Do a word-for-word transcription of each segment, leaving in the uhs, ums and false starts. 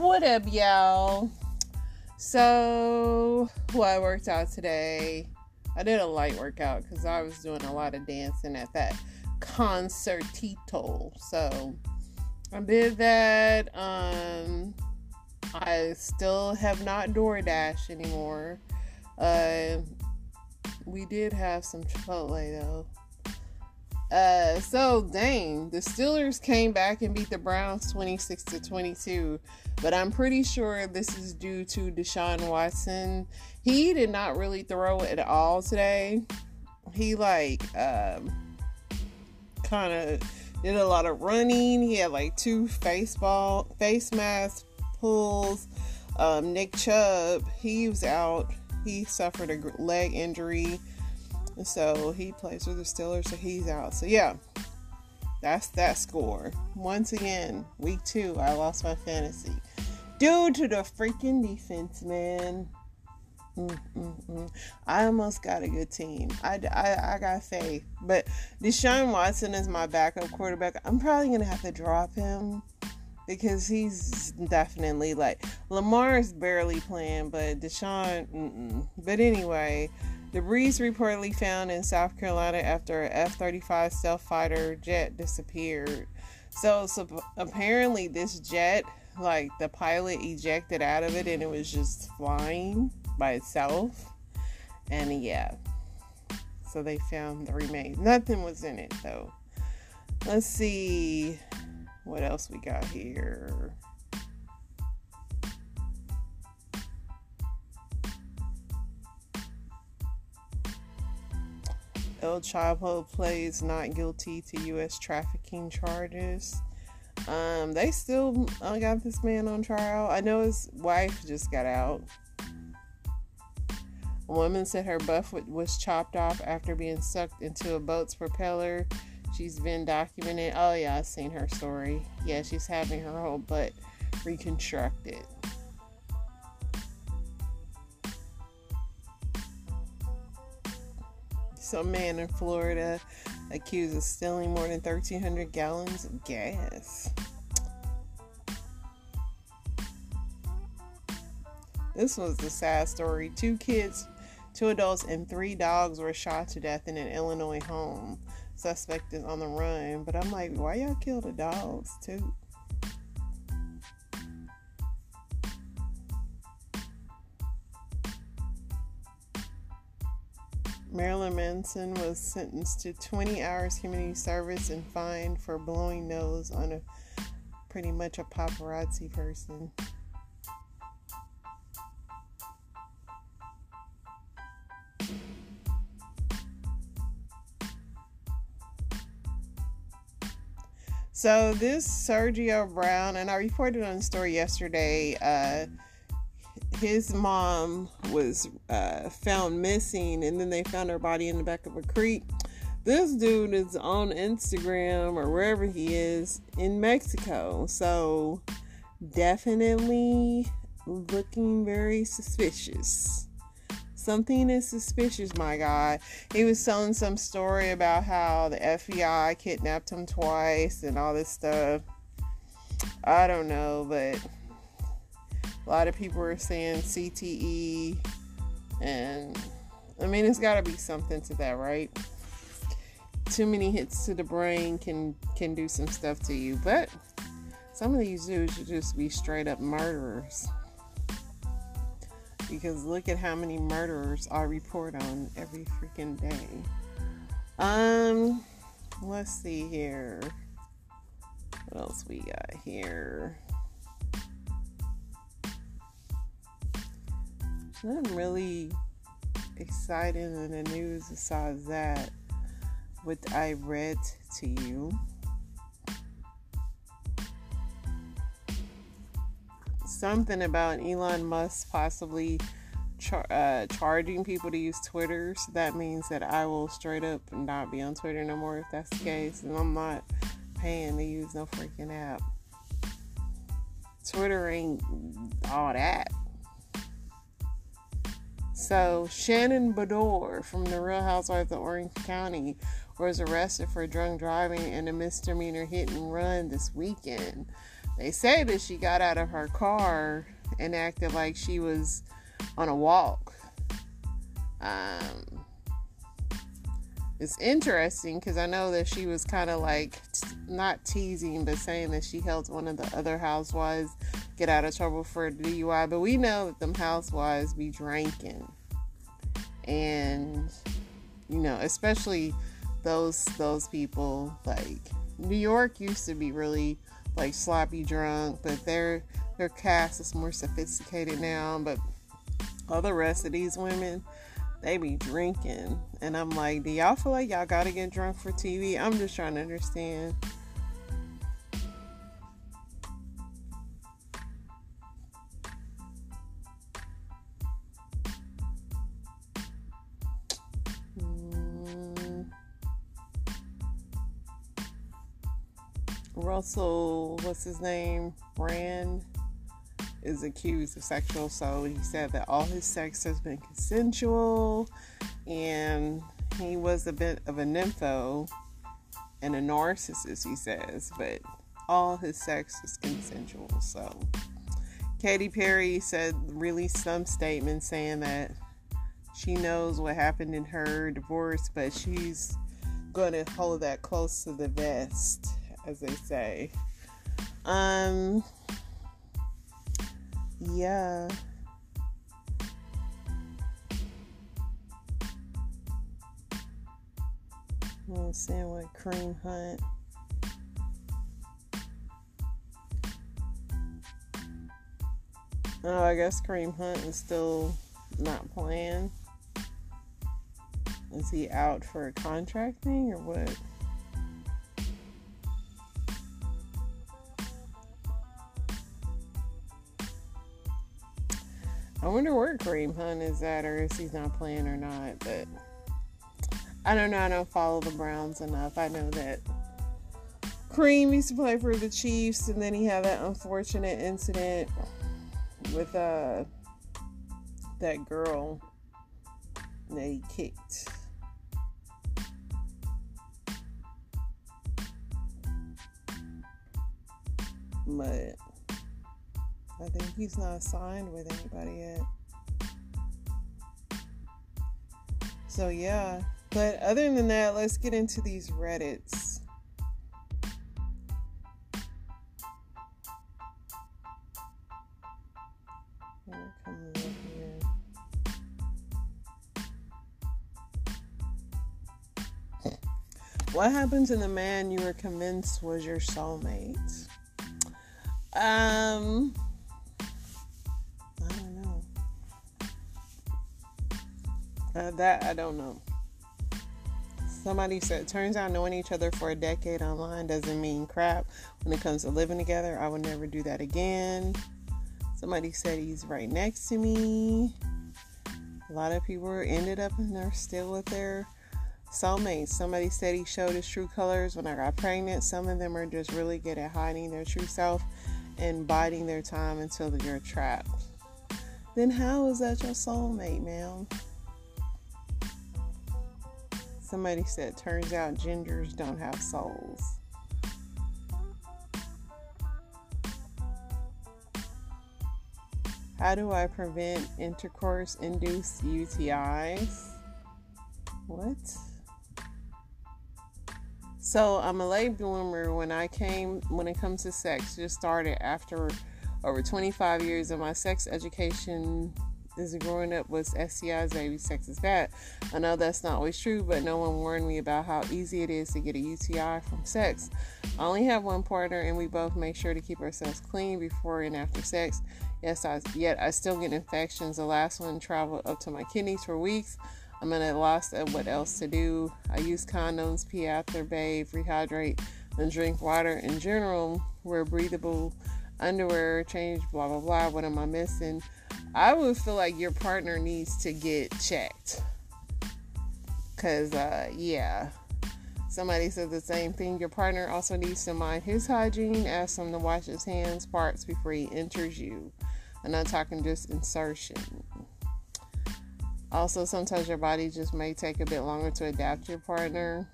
What up, y'all? So, well, I worked out today. I did a light workout because I was doing a lot of dancing at that concertito. So, I did that. Um, I still have not DoorDash anymore. Uh, we did have some Chipotle, though. Uh, so, dang. The Steelers came back and beat the Browns twenty-six to twenty-two. But I'm pretty sure this is due to Deshaun Watson. He did not really throw it at all today. He, like, um, kind of did a lot of running. He had, like, two face ball, face mask pulls. Um, Nick Chubb, he was out. He suffered a leg injury. So, he plays with the Steelers, so he's out. So, yeah. That's that score. Once again, week two, I lost my fantasy. Due to the freaking defense, man. Mm-mm-mm. I almost got a good team. I, I, I got faith. But Deshaun Watson is my backup quarterback. I'm probably going to have to drop him. Because he's definitely like... Lamar's barely playing, but Deshaun... Mm-mm. But anyway... Debris reportedly found in South Carolina after an F thirty-five stealth fighter jet disappeared. So, so apparently this jet, like the pilot ejected out of it and it was just flying by itself. And yeah, so they found the remains. Nothing was in it though. Let's see what else we got here. El Chapo plays not guilty to U S trafficking charges. Um, they still uh, got this man on trial. I know his wife just got out. A woman said her butt was chopped off after being sucked into a boat's propeller. She's been documented. Oh, yeah, I've seen her story. Yeah, she's having her whole butt reconstructed. A man in Florida accused of stealing more than thirteen hundred gallons of gas. This was the sad story. Two kids, two adults, and three dogs were shot to death in an Illinois home. Suspect is on the run. But I'm like, why y'all kill the dogs too? Marilyn Manson was sentenced to twenty hours community service and fined for blowing nose on a pretty much a paparazzi person. So this Sergio Brown, and I reported on the story yesterday, uh, his mom was uh, found missing, and then they found her body in the back of a creek. This dude is on Instagram or wherever he is in Mexico. So, definitely looking very suspicious. Something is suspicious, my God. He was telling some story about how the F B I kidnapped him twice and all this stuff. I don't know, but... a lot of people are saying C T E, and I mean, it's got to be something to that, right? Too many hits to the brain can can do some stuff to you, but some of these dudes should just be straight up murderers, because look at how many murderers I report on every freaking day. Um, let's see here. What else we got here? Nothing really exciting in the news besides that, what I read to you. Something about Elon Musk possibly char- uh, charging people to use Twitter. So that means that I will straight up not be on Twitter no more if that's the case. And I'm not paying to use no freaking app. Twitter ain't all that. So Shannon Bador from the Real Housewives of Orange County was arrested for drunk driving and a misdemeanor hit and run this weekend. They say that she got out of her car and acted like she was on a walk. Um, it's interesting because I know that she was kind of like t- not teasing, but saying that she helped one of the other housewives get out of trouble for D U I. But we know that them housewives be drinking, and you know, especially those those people. Like New York used to be really like sloppy drunk, but their their cast is more sophisticated now. But all the rest of these women, they be drinking. And I'm like, do y'all feel like y'all gotta get drunk for T V? I'm just trying to understand. Mm. Russell, what's his name? Brand is accused of sexual assault. He said that all his sex has been consensual, and he was a bit of a nympho and a narcissist, he says, but all his sex is consensual. So Katy Perry said released some statement saying that she knows what happened in her divorce, but she's going to hold that close to the vest, as they say. Um... Yeah. I'm seeing what Kareem Hunt. Oh, I guess Kareem Hunt is still not playing. Is he out for a contract thing or what? I wonder where Kareem Hunt is at, or if he's not playing or not, but I don't know. I don't follow the Browns enough. I know that Kareem used to play for the Chiefs, and then he had that unfortunate incident with uh, that girl that he kicked. But I think he's not signed with anybody yet. So yeah. But other than that, let's get into these Reddits. Here it comes up here. What happened to the man you were convinced was your soulmate? Um... Uh, that I don't know. Somebody said, turns out knowing each other for a decade online doesn't mean crap when it comes to living together. I would never do that again. Somebody said he's right next to me. A lot of people ended up and they're still with their soulmates. Somebody said he showed his true colors when I got pregnant. Some of them are just really good at hiding their true self and biding their time until you're trapped. Then how is that your soulmate, ma'am? Somebody said, turns out gingers don't have souls. How do I prevent intercourse-induced U T Is? What? So I'm a late bloomer. When I came, when it comes to sex, just started after over twenty-five years of my sex education. Is growing up with S T Is, baby, sex is bad. I know that's not always true, but no one warned me about how easy it is to get a U T I from sex. I only have one partner, and we both make sure to keep ourselves clean before and after sex. Yes, I, yet I still get infections. The last one traveled up to my kidneys for weeks. I'm at a loss of what else to do. I use condoms, pee after, bathe, rehydrate, and drink water. In general, wear breathable underwear, change, blah, blah, blah. What am I missing? I would feel like your partner needs to get checked. Because, uh, yeah. Somebody said the same thing. Your partner also needs to mind his hygiene. Ask him to wash his hands, parts before he enters you. I'm not talking just insertion. Also, sometimes your body just may take a bit longer to adapt to your partner.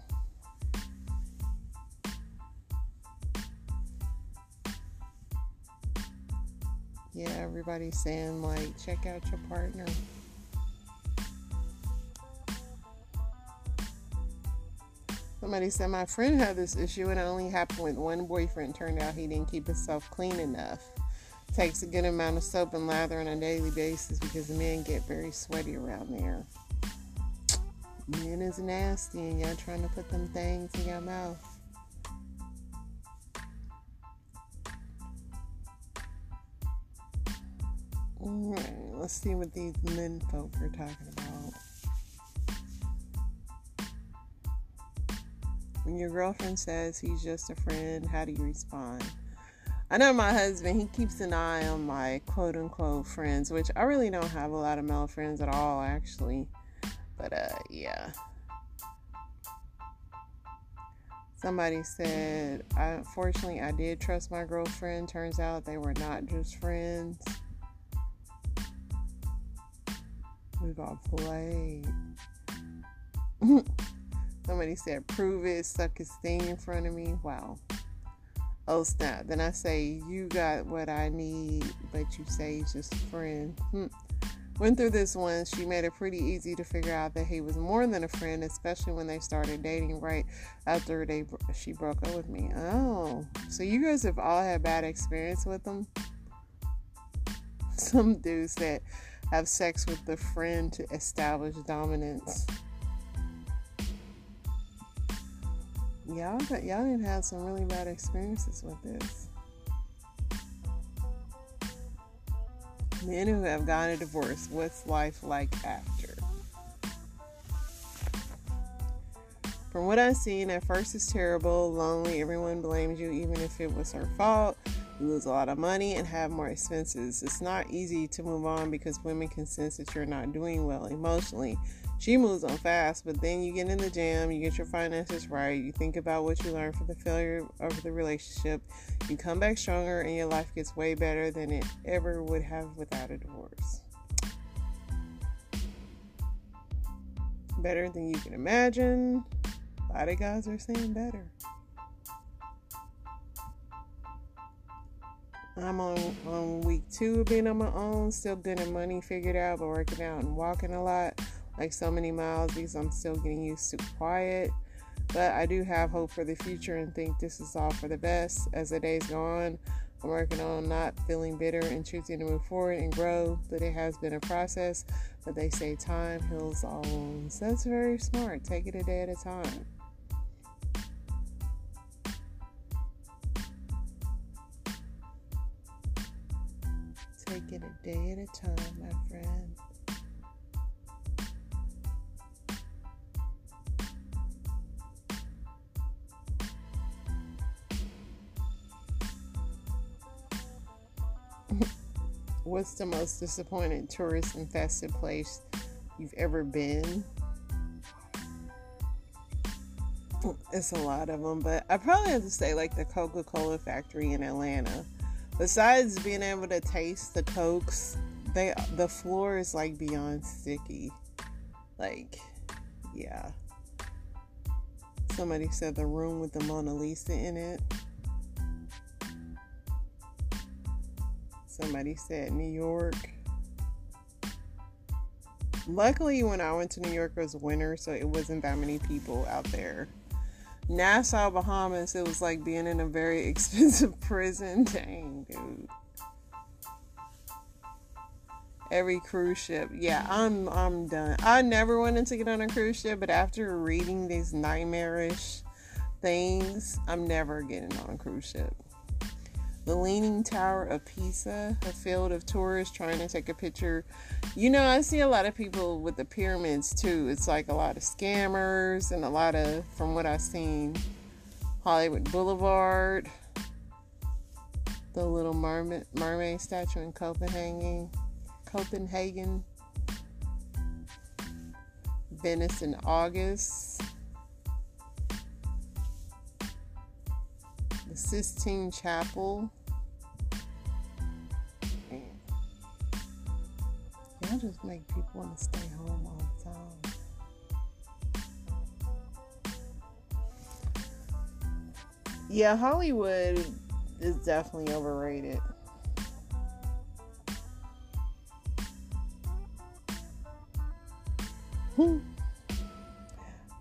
Yeah, everybody's saying, like, check out your partner. Somebody said, my friend had this issue and it only happened with one boyfriend. Turned out he didn't keep himself clean enough. Takes a good amount of soap and lather on a daily basis because men get very sweaty around there. Men is nasty and y'all trying to put them things in your mouth. Alright, let's see what these men folk are talking about. When your girlfriend says he's just a friend, how do you respond? I know my husband, he keeps an eye on my quote-unquote friends, which I really don't have a lot of male friends at all, actually. But, uh, yeah. Somebody said, unfortunately, I did trust my girlfriend. Turns out they were not just friends. We got played. Somebody said, prove it, suck his thing in front of me. Wow. Oh, snap. Then I say, you got what I need, but you say he's just a friend. Hmm. Went through this once. She made it pretty easy to figure out that he was more than a friend, especially when they started dating right after they she broke up with me. Oh. So you guys have all had bad experience with them? Some dudes that have sex with the friend to establish dominance. Y'all, got, y'all didn't have some really bad experiences with this. Men who have gotten a divorce, what's life like after? From what I've seen, at first it's terrible, lonely, everyone blames you even if it was her fault. You lose a lot of money and have more expenses. It's not easy to move on because women can sense that you're not doing well emotionally. She moves on fast, but then you get in the jam, you get your finances right, you think about what you learned from the failure of the relationship, you come back stronger, and your life gets way better than it ever would have without a divorce. Better than you can imagine. A lot of guys are saying better. I'm on, on week two of being on my own, still getting money figured out, but working out and walking a lot. Like so many miles because I'm still getting used to quiet, but I do have hope for the future and think this is all for the best. As the days go on, I'm working on not feeling bitter and choosing to move forward and grow, but it has been a process. But they say time heals all wounds. That's very smart. Take it a day at a time. Take it a day at a time, my friend. What's the most disappointed tourist-infested place you've ever been? It's a lot of them, but I probably have to say like the Coca-Cola factory in Atlanta. Besides being able to taste the Cokes, they the floor is like beyond sticky. Like, yeah. Somebody said the room with the Mona Lisa in it. Somebody said New York. Luckily, when I went to New York, it was winter, so it wasn't that many people out there. Nassau, Bahamas, it was like being in a very expensive prison. Dang, dude. Every cruise ship. Yeah, I'm I'm done. I never wanted to get on a cruise ship, but after reading these nightmarish things, I'm never getting on a cruise ship. The Leaning Tower of Pisa, a field of tourists trying to take a picture. You know, I see a lot of people with the pyramids too. It's like a lot of scammers and a lot of, from what I've seen, Hollywood Boulevard, the Little Mermaid, mermaid statue in Copenhagen, Copenhagen, Venice in August. Sistine Chapel. Man. Y'all I just make people want to stay home all the time. Yeah, Hollywood is definitely overrated. All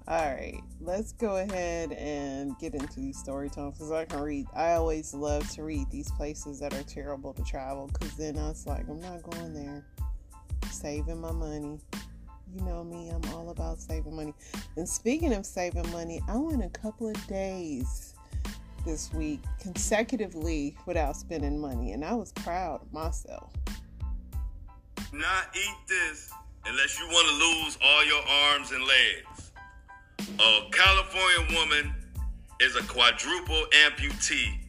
right, let's go ahead and get into these story times because I can read. I always love to read these places that are terrible to travel because then I was like, I'm not going there. Saving my money. You know me, I'm all about saving money. And speaking of saving money, I went a couple of days this week consecutively without spending money, and I was proud of myself. Not eat this unless you want to lose all your arms and legs. A California woman is a quadruple amputee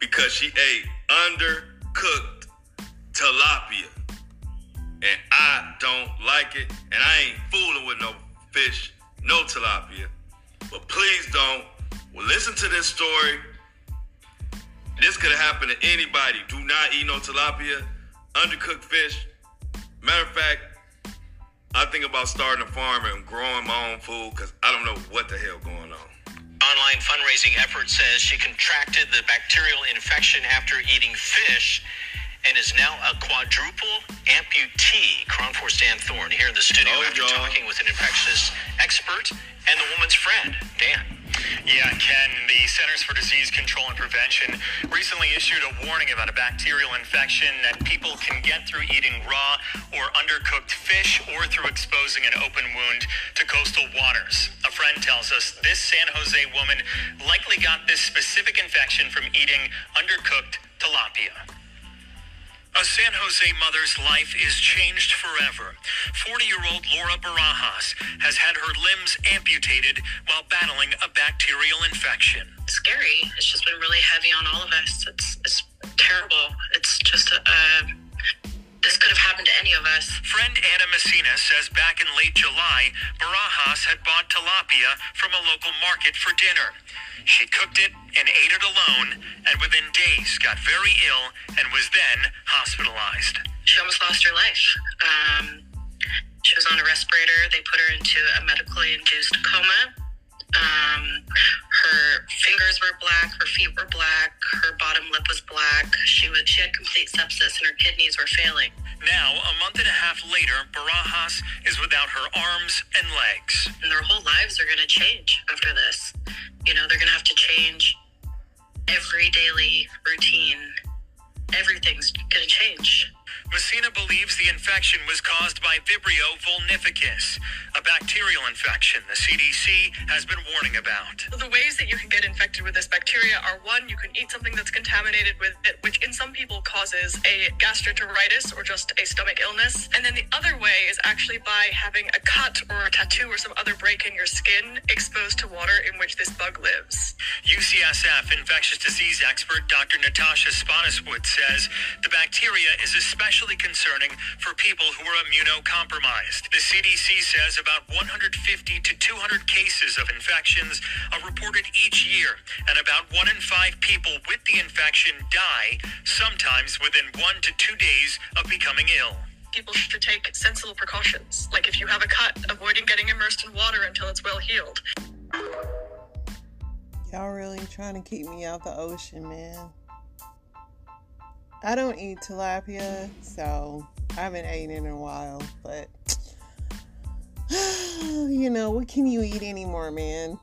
because she ate undercooked tilapia, and I don't like it, and I ain't fooling with no fish, no tilapia, but please don't. Well, listen to this story. This could have happened to anybody. Do not eat no tilapia, undercooked fish. Matter of fact, I think about starting a farm and growing my own food because I don't know what the hell going on. Online fundraising effort says she contracted the bacterial infection after eating fish and is now a quadruple amputee. Crown Force Dan Thorne here in the studio oh, after y'all. talking with an infectious expert and the woman's friend, Dan. Yeah, Ken, the Centers for Disease Control and Prevention recently issued a warning about a bacterial infection that people can get through eating raw or undercooked fish or through exposing an open wound to coastal waters. A friend tells us this San Jose woman likely got this specific infection from eating undercooked tilapia. A San Jose mother's life is changed forever. forty-year-old Laura Barajas has had her limbs amputated while battling a bacterial infection. It's scary. It's just been really heavy on all of us. It's, it's terrible. It's just a... Uh... This could have happened to any of us. Friend Anna Messina says back in late July, Barajas had bought tilapia from a local market for dinner. She cooked it and ate it alone, and within days got very ill and was then hospitalized. She almost lost her life. Um, she was on a respirator. They put her into a medically induced coma. Um, her fingers were black, her feet were black, her bottom lip was black. She was, she had complete sepsis and her kidneys were failing. Now, a month and a half later, Barajas is without her arms and legs. And their whole lives are going to change after this. You know, they're going to have to change every daily routine. Everything's going to change. Messina believes the infection was caused by Vibrio vulnificus, a bacterial infection the C D C has been warning about. The ways that you can get infected with this bacteria are, one, you can eat something that's contaminated with it, which in some people causes a gastroenteritis or just a stomach illness. And then the other way is actually by having a cut or a tattoo or some other break in your skin exposed to water in which this bug lives. U C S F infectious disease expert Doctor Natasha Spottiswood says the bacteria is a especially concerning for people who are immunocompromised. The C D C says about one hundred fifty to two hundred cases of infections are reported each year, and about one in five people with the infection die, sometimes within one to two days of becoming ill. People should take sensible precautions, like if you have a cut, avoiding getting immersed in water until it's well healed. Y'all really trying to keep me out the ocean, man. I don't eat tilapia, so I haven't eaten in a while, but, you know, what can you eat anymore, man?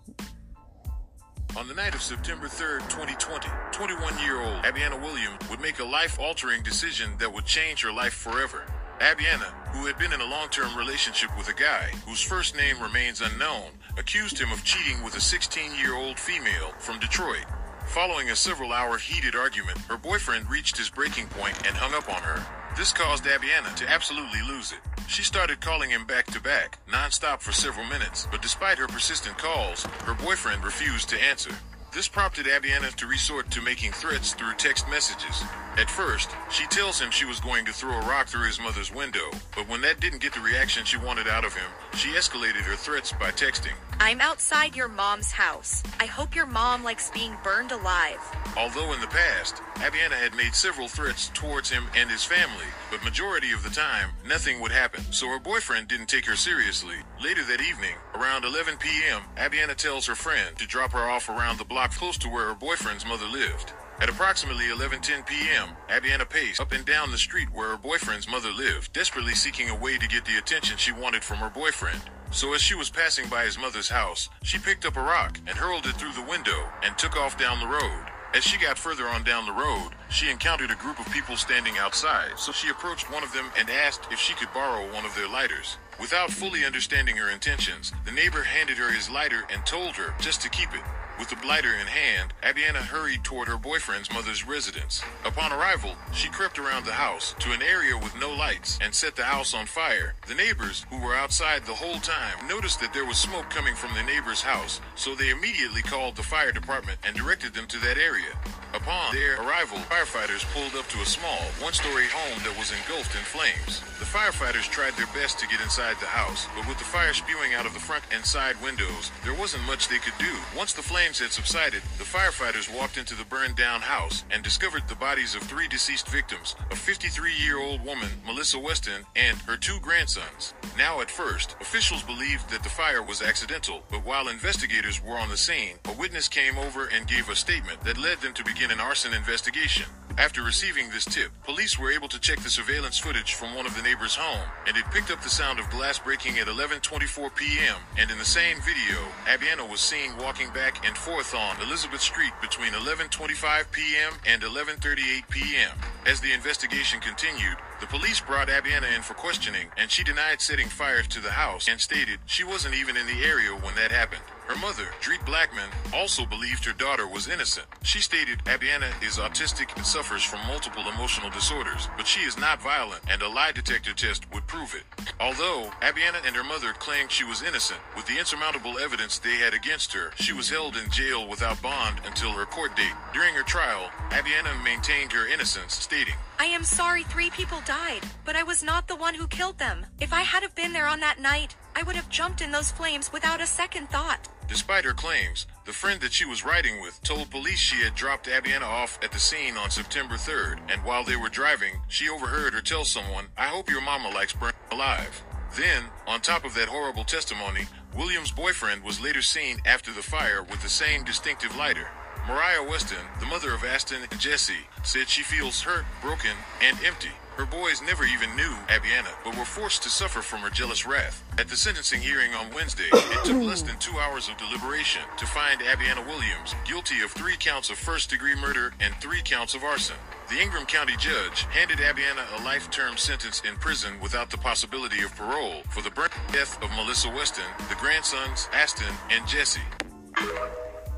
On the night of September third, twenty twenty, twenty-one-year-old Abiana Williams would make a life-altering decision that would change her life forever. Abiana, who had been in a long-term relationship with a guy whose first name remains unknown, accused him of cheating with a sixteen-year-old female from Detroit. Following a several-hour heated argument, her boyfriend reached his breaking point and hung up on her. This caused Abiana to absolutely lose it. She started calling him back-to-back, non-stop for several minutes, but despite her persistent calls, her boyfriend refused to answer. This prompted Abiana to resort to making threats through text messages. At first, she tells him she was going to throw a rock through his mother's window, but when that didn't get the reaction she wanted out of him, she escalated her threats by texting, "I'm outside your mom's house. I hope your mom likes being burned alive." Although in the past, Abiana had made several threats towards him and his family, but majority of the time, nothing would happen, so her boyfriend didn't take her seriously. Later that evening, around eleven p m, Abiana tells her friend to drop her off around the block close to where her boyfriend's mother lived. At approximately eleven ten p m, Abiana paced up and down the street where her boyfriend's mother lived, desperately seeking a way to get the attention she wanted from her boyfriend. So as she was passing by his mother's house, she picked up a rock and hurled it through the window and took off down the road. As she got further on down the road, she encountered a group of people standing outside, so she approached one of them and asked if she could borrow one of their lighters. Without fully understanding her intentions, the neighbor handed her his lighter and told her just to keep it. With the lighter in hand, Abiana hurried toward her boyfriend's mother's residence. Upon arrival, she crept around the house to an area with no lights and set the house on fire. The neighbors, who were outside the whole time, noticed that there was smoke coming from the neighbor's house, so they immediately called the fire department and directed them to that area. Upon their arrival, firefighters pulled up to a small, one-story home that was engulfed in flames. The firefighters tried their best to get inside the house, but with the fire spewing out of the front and side windows, there wasn't much they could do. Once the flames had subsided, the firefighters walked into the burned-down house and discovered the bodies of three deceased victims, a fifty-three-year-old woman, Melissa Weston, and her two grandsons. Now at first, officials believed that the fire was accidental, but while investigators were on the scene, a witness came over and gave a statement that led them to begin an arson investigation. After receiving this tip, police were able to check the surveillance footage from one of the neighbor's home, and it picked up the sound of glass breaking at eleven twenty-four p m, and in the same video, Abiana was seen walking back and forth on Elizabeth Street between eleven twenty-five p m and eleven thirty-eight p m As the investigation continued, the police brought Abiana in for questioning, and she denied setting fire to the house and stated she wasn't even in the area when that happened. Her mother, Dree Blackman, also believed her daughter was innocent. She stated, "Abiana is autistic and suffers from multiple emotional disorders, but she is not violent, and a lie detector test would prove it." Although Abiana and her mother claimed she was innocent, with the insurmountable evidence they had against her, she was held in jail without bond until her court date. During her trial, Abiana maintained her innocence, stating, "I am sorry three people died, but I was not the one who killed them. If I had have been there on that night, I would have jumped in those flames without a second thought." Despite her claims, the friend that she was riding with told police she had dropped Abiana off at the scene on September third, and while they were driving, she overheard her tell someone, "I hope your mama likes burnt alive." Then, on top of that horrible testimony, Williams' boyfriend was later seen after the fire with the same distinctive lighter. Mariah Weston, the mother of Aston and Jesse, said she feels hurt, broken, and empty. Her boys never even knew Abiana, but were forced to suffer from her jealous wrath. At the sentencing hearing on Wednesday, it took less than two hours of deliberation to find Abiana Williams guilty of three counts of first-degree murder and three counts of arson. The Ingram County judge handed Abiana a life-term sentence in prison without the possibility of parole for the burnt death of Melissa Weston, the grandsons, Aston, and Jesse.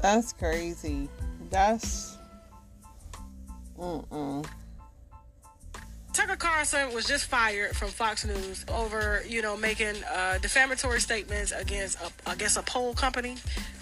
That's crazy. That's... Mm-mm. Tucker Carlson was just fired from Fox News over, you know, making uh, defamatory statements against a, against a poll company,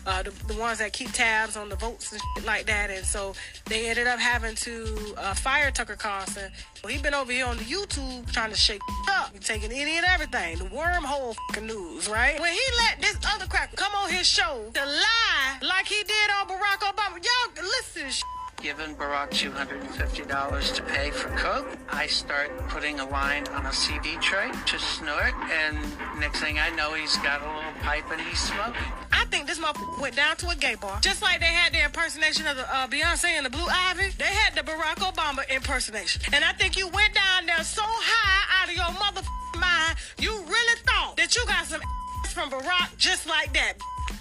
uh, the, the ones that keep tabs on the votes and shit like that. And so they ended up having to uh, fire Tucker Carlson. Well, he's been over here on the YouTube trying to shake up, taking any and everything, the wormhole fucking news, right? When he let this other crack come on his show to lie like he did on Barack Obama, y'all listen to this shit. Given Barack two hundred fifty dollars to pay for coke, I start putting a line on a C D tray to snort, and next thing I know, he's got a little pipe and he's smoking. I think this motherfucker went down to a gay bar. Just like they had the impersonation of the uh, Beyonce and the Blue Ivy, they had the Barack Obama impersonation. And I think you went down there so high out of your motherfucking mind, you really thought that you got some ass from Barack just like that,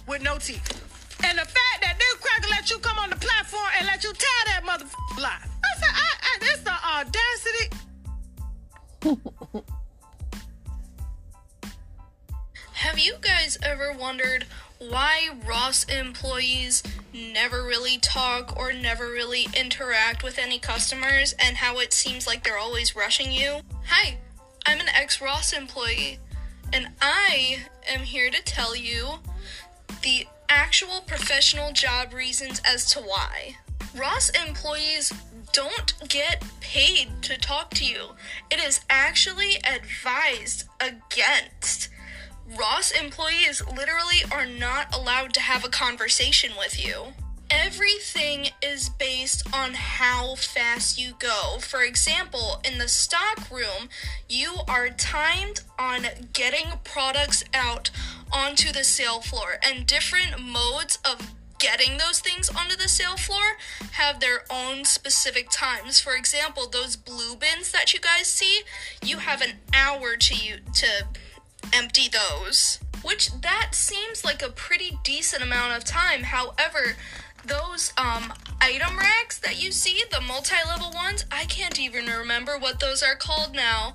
with no teeth. And the fact that this cracker let you come on the platform and let you tell that motherfucker lie. That's a, I, I, that's the audacity. Have you guys ever wondered why Ross employees never really talk or never really interact with any customers and how it seems like they're always rushing you? Hi, I'm an ex-Ross employee, and I am here to tell you the actual professional job reasons as to why. Ross employees don't get paid to talk to you. It is actually advised against. Ross employees literally are not allowed to have a conversation with you. Everything is based on how fast you go. For example, in the stock room, you are timed on getting products out onto the sale floor, and different modes of getting those things onto the sale floor have their own specific times. For example, those blue bins that you guys see, you have an hour to you to empty those, which that seems like a pretty decent amount of time. However, those um, item racks that you see, the multi-level ones, I can't even remember what those are called now,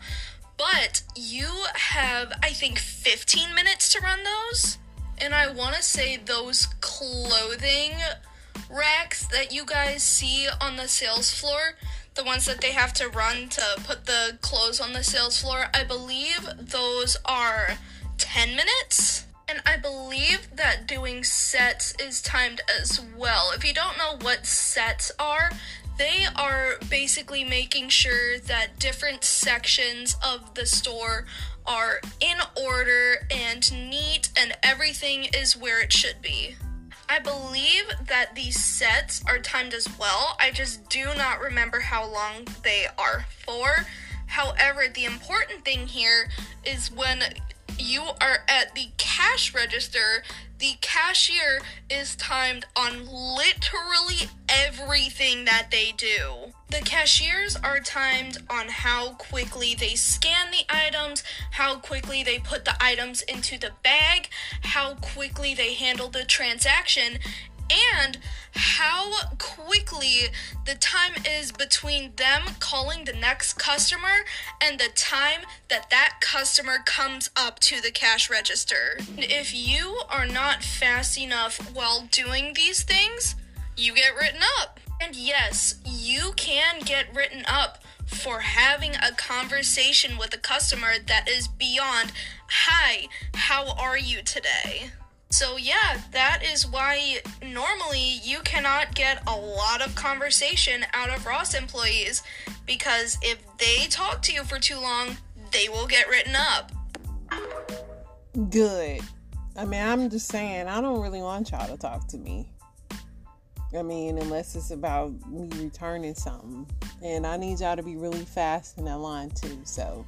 but you have, I think, fifteen minutes to run those. And I want to say those clothing racks that you guys see on the sales floor, the ones that they have to run to put the clothes on the sales floor, I believe those are ten minutes. And I believe that doing sets is timed as well. If you don't know what sets are, they are basically making sure that different sections of the store are in order and neat and everything is where it should be. I believe that these sets are timed as well. I just do not remember how long they are for. However, the important thing here is when you are at the cash register, the cashier is timed on literally everything that they do. The cashiers are timed on how quickly they scan the items, how quickly they put the items into the bag, how quickly they handle the transaction, and how quickly the time is between them calling the next customer and the time that that customer comes up to the cash register. If you are not fast enough while doing these things, you get written up. And yes, you can get written up for having a conversation with a customer that is beyond, "Hi, how are you today?" So yeah, that is why normally you cannot get a lot of conversation out of Ross employees, because if they talk to you for too long, they will get written up. Good. I mean, I'm just saying, I don't really want y'all to talk to me. I mean, unless it's about me returning something. And I need y'all to be really fast in that line too. So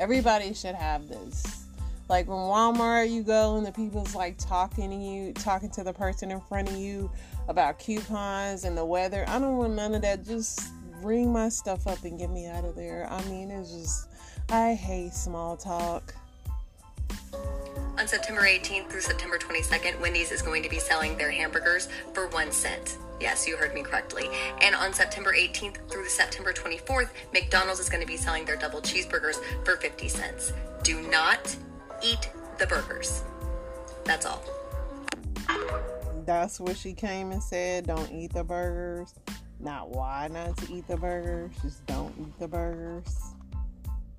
everybody should have this. Like when Walmart you go and the people's like talking to you, talking to the person in front of you about coupons and the weather. I don't want none of that. Just ring my stuff up and get me out of there. I mean, it's just, I hate small talk. On September eighteenth through September twenty-second, Wendy's is going to be selling their hamburgers for one cent. Yes, you heard me correctly. And on September eighteenth through September twenty-fourth, McDonald's is going to be selling their double cheeseburgers for fifty cents. Do not eat the burgers. That's all. That's what she came and said. Don't eat the burgers. Not why not to eat the burgers. Just don't eat the burgers.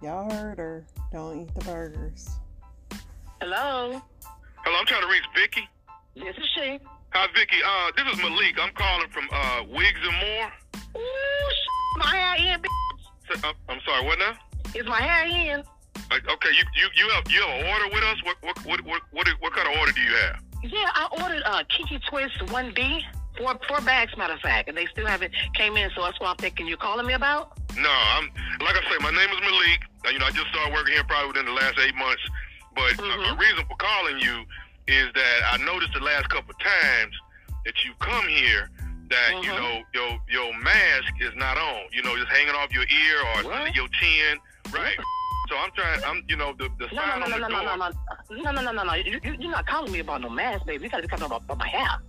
Y'all heard her. Don't eat the burgers. Hello? Hello, I'm trying to reach Vicky. This is she. Hi, Vicky. Uh, this is Malik. I'm calling from uh, Wigs and More. Ooh, sh- my hair in, bitch. So, uh, I'm sorry, what now? Is my hair in? Okay, you you you have you have an order with us. What what what what what, what kind of order do you have? Yeah, I ordered uh, Kiki Twist one B, four four bags, matter of fact, and they still haven't came in. So that's why I'm thinking you're calling me about. No, I'm like I say, my name is Malik. Now, you know, I just started working here probably within the last eight months. But mm-hmm. uh, the reason for calling you is that I noticed the last couple of times that you come here that mm-hmm. you know your your mask is not on. You know, just hanging off your ear or what? Under your chin, right? What? So I'm trying, I'm, you know, the, the sign no, no, no, on the no, door. No, no, no, no, no, no, no, no, you, you, you're not calling me about no mask, baby. You got to be talking about, about my hair.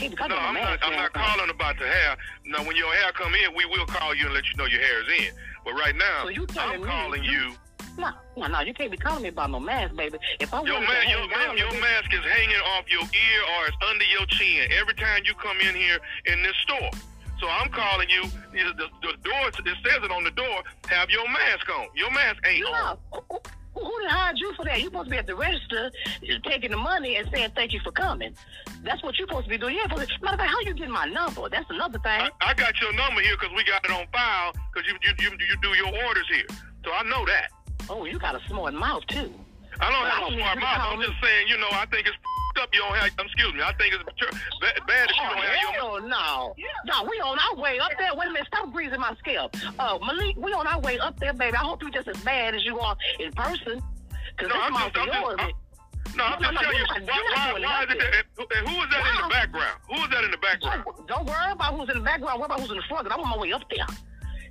You no, about I'm, mask, not, I'm not calling about the hair. Now, when your hair come in, we will call you and let you know your hair is in. But right now, so I'm me, calling you. No, no, no, you can't be calling me about no mask, baby. If I your, ma- your, down, ma- your mask is hanging off your ear or it's under your chin every time you come in here in this store. So I'm calling you, the, the door, it says it on the door, have your mask on. Your mask ain't no. on. Who did hire you for that? You're supposed to be at the register taking the money and saying thank you for coming. That's what you're supposed to be doing. Yeah, matter of fact, how you get my number? That's another thing. I, I got your number here because we got it on file because you, you you you do your orders here. So I know that. Oh, you got a smart mouth, too. I don't have a smart mouth. I'm just saying, you know, I think it's up. You don't have, excuse me, I think it's bad if you don't have your money. No, no, we on our way up there. Wait a minute, stop greasing my scalp. Uh, Malik, we on our way up there, baby. I hope you're just as bad as you are in person. Because no, I'm just, I'm just, I'm, no, I'm no, just no, telling you, not, why, why, why is it that, and who is that why? in the background? Who is that in the background? Don't, don't worry about who's in the background. Worry about who's in the front, because I'm on my way up there.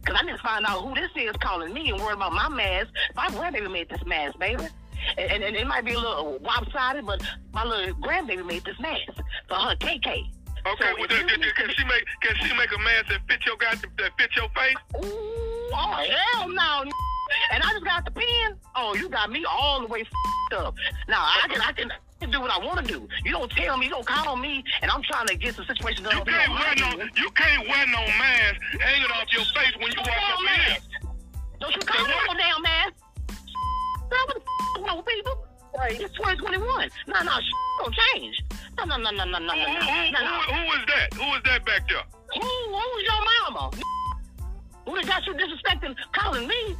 Because I need to find out who this is calling me and worry about my mask. My grandbaby made this mask, baby. And, and, and it might be a little lopsided, but my little grandbaby made this mask for her K K. Okay, so well, then, then, can she make can she make a mask that fits your guy, that fits your face? Ooh, oh hell no! And I just got the pen. Oh, you got me all the way f***ed up. Now I can I can do what I want to do. You don't tell me. You don't count on me. And I'm trying to get some situations. You can't wear no. You can't wear no mask hanging off your face when you walk up there. Don't you call me no damn mask? What the f*** wrong with people? It's twenty twenty-one. No, no, sh** don't change. No, no, no, no, no, no, no, no, who is that? Who is that back there? Who? Who's your mama? Who done got you disrespecting calling me?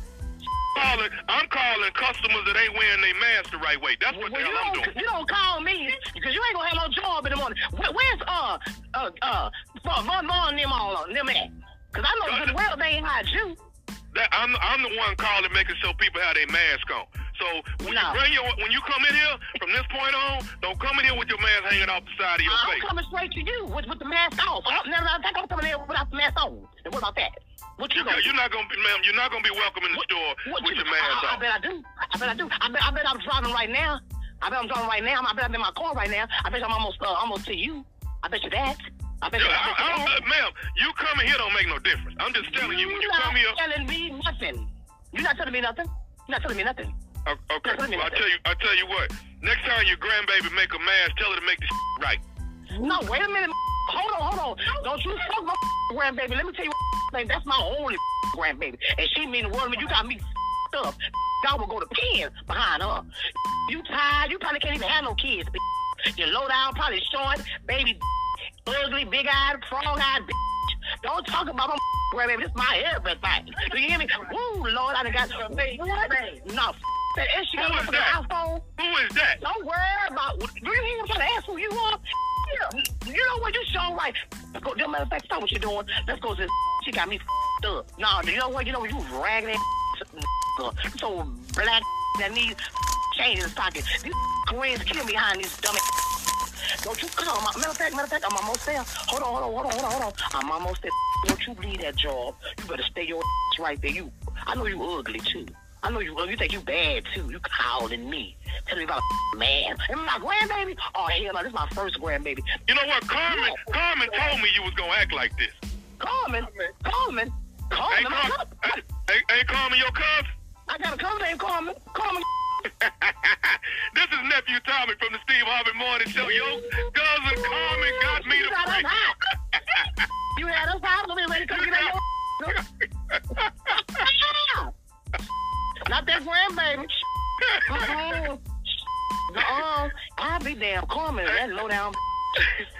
Calling, I'm calling customers that ain't wearing their masks the right way. That's what well, the hell I'm doing. You don't call me because you ain't going to have no job in the morning. Where, where's, uh, uh, uh, Von Maul and them all on them at? Because I know good well they ain't hired you. That, I'm, I'm the one calling, making sure people have their mask on. So when, no. you bring your, when you come in here, from this point on, don't come in here with your mask hanging off the side of your I'm face. I'm coming straight to you with, with the mask off. I'm, I'm coming in here without the mask on. And what about that? What you okay, you're not gonna be, ma'am. You're not gonna be welcome in the what, store what with you, your mask on. I, I bet I do. I bet I do. I bet, I bet I'm driving right now. I bet I'm driving right now. I bet I'm in my car right now. I bet I'm almost, uh, almost to you. I bet you that. I bet you, I, I, I don't, ma'am, you coming here don't make no difference. I'm just telling you, you when you come here... You're not telling me nothing. You're not telling me nothing. You're not telling me nothing. Okay, okay. Well, I'll tell you, I'll tell you what. Next time your grandbaby make a mask, tell her to make the shit right. No, wait a minute. Hold on, hold on. Don't you fuck my grandbaby. Let me tell you what. That's my only grandbaby. And she mean the world to me. You got me f***ed up. Y'all will go to pen behind her. You tired. You probably can't even have no kids. You're low down, probably short, baby ugly, big-eyed, frog-eyed bitch. Don't talk about my grandbaby. This is my everything. Do you hear me? Woo, Lord, I done got some baby. What? No, f*** that. And she got up on the iPhone. Who is that? Don't worry about... Do you hear me trying to ask who you are? You know what? You sure right. Let's go. Matter of fact, stop what you're doing. Let's go to this. She got me f***ed up. No, you know what? You know what? You raggedy up. So black that needs change in his pocket. These grins kill me behind these dumb Don't you come on, matter of fact, matter of fact, I'm almost there. Hold on, hold on, hold on, hold on, hold on. I'm almost there. Don't you leave that job. You better stay your ass right there. You, I know you ugly, too. I know you ugly. You think you bad, too. You calling me. Tell me about a man. Am I my grandbaby? Oh, hell no, this is my first grandbaby. You know what, Carmen, yeah. Carmen told me you was going to act like this. Carmen? Carmen? Carmen? Ain't Carmen, ain't, ain't, ain't Carmen your cousin? I got a cousin named Carmen. Carmen. This is Nephew Tommy from the Steve Harvey Morning Show. Yo, cousin Carmen got me the break. You had us out. Let me ready to come get out your Not that grandbaby. Uh-oh. Uh-oh. I'll be damn Carmen. That low down.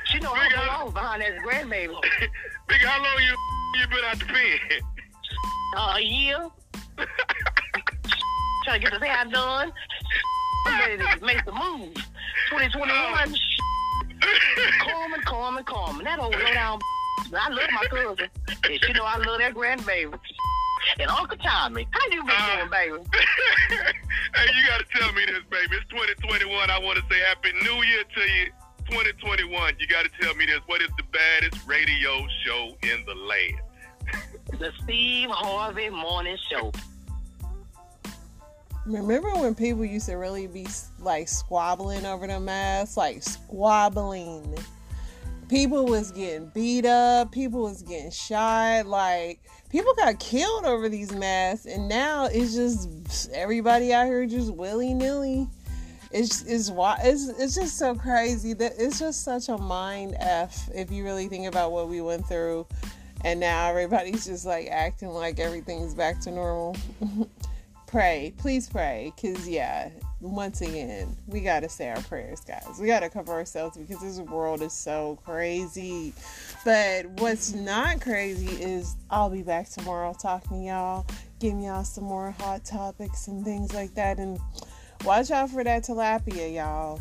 She know how to belong behind that grandbaby. Big, how long you you been out the pen? Uh, a year. Trying to get this hair done. I'm ready to make the move. twenty twenty-one. Um, Carmen, Carmen, Carmen. That old low down. I love my cousin. And you know I love that grandbaby. And Uncle Tommy. How you been uh, doing, baby? Hey, you got to tell me this, baby. It's twenty twenty-one. I want to say Happy New Year to you. twenty twenty-one. You got to tell me this. What is the baddest radio show in the land? The Steve Harvey Morning Show. Remember when people used to really be like squabbling over the masks, like squabbling? People was getting beat up, people was getting shot, like people got killed over these masks, and now it's just everybody out here just willy nilly. It's it's it's it's just so crazy that it's just such a mind f if you really think about what we went through, and now everybody's just like acting like everything's back to normal. pray. Please pray. Because, yeah, once again, we got to say our prayers, guys. We got to cover ourselves because this world is so crazy. But what's not crazy is I'll be back tomorrow talking to y'all, giving y'all some more hot topics and things like that. And watch out for that tilapia, y'all.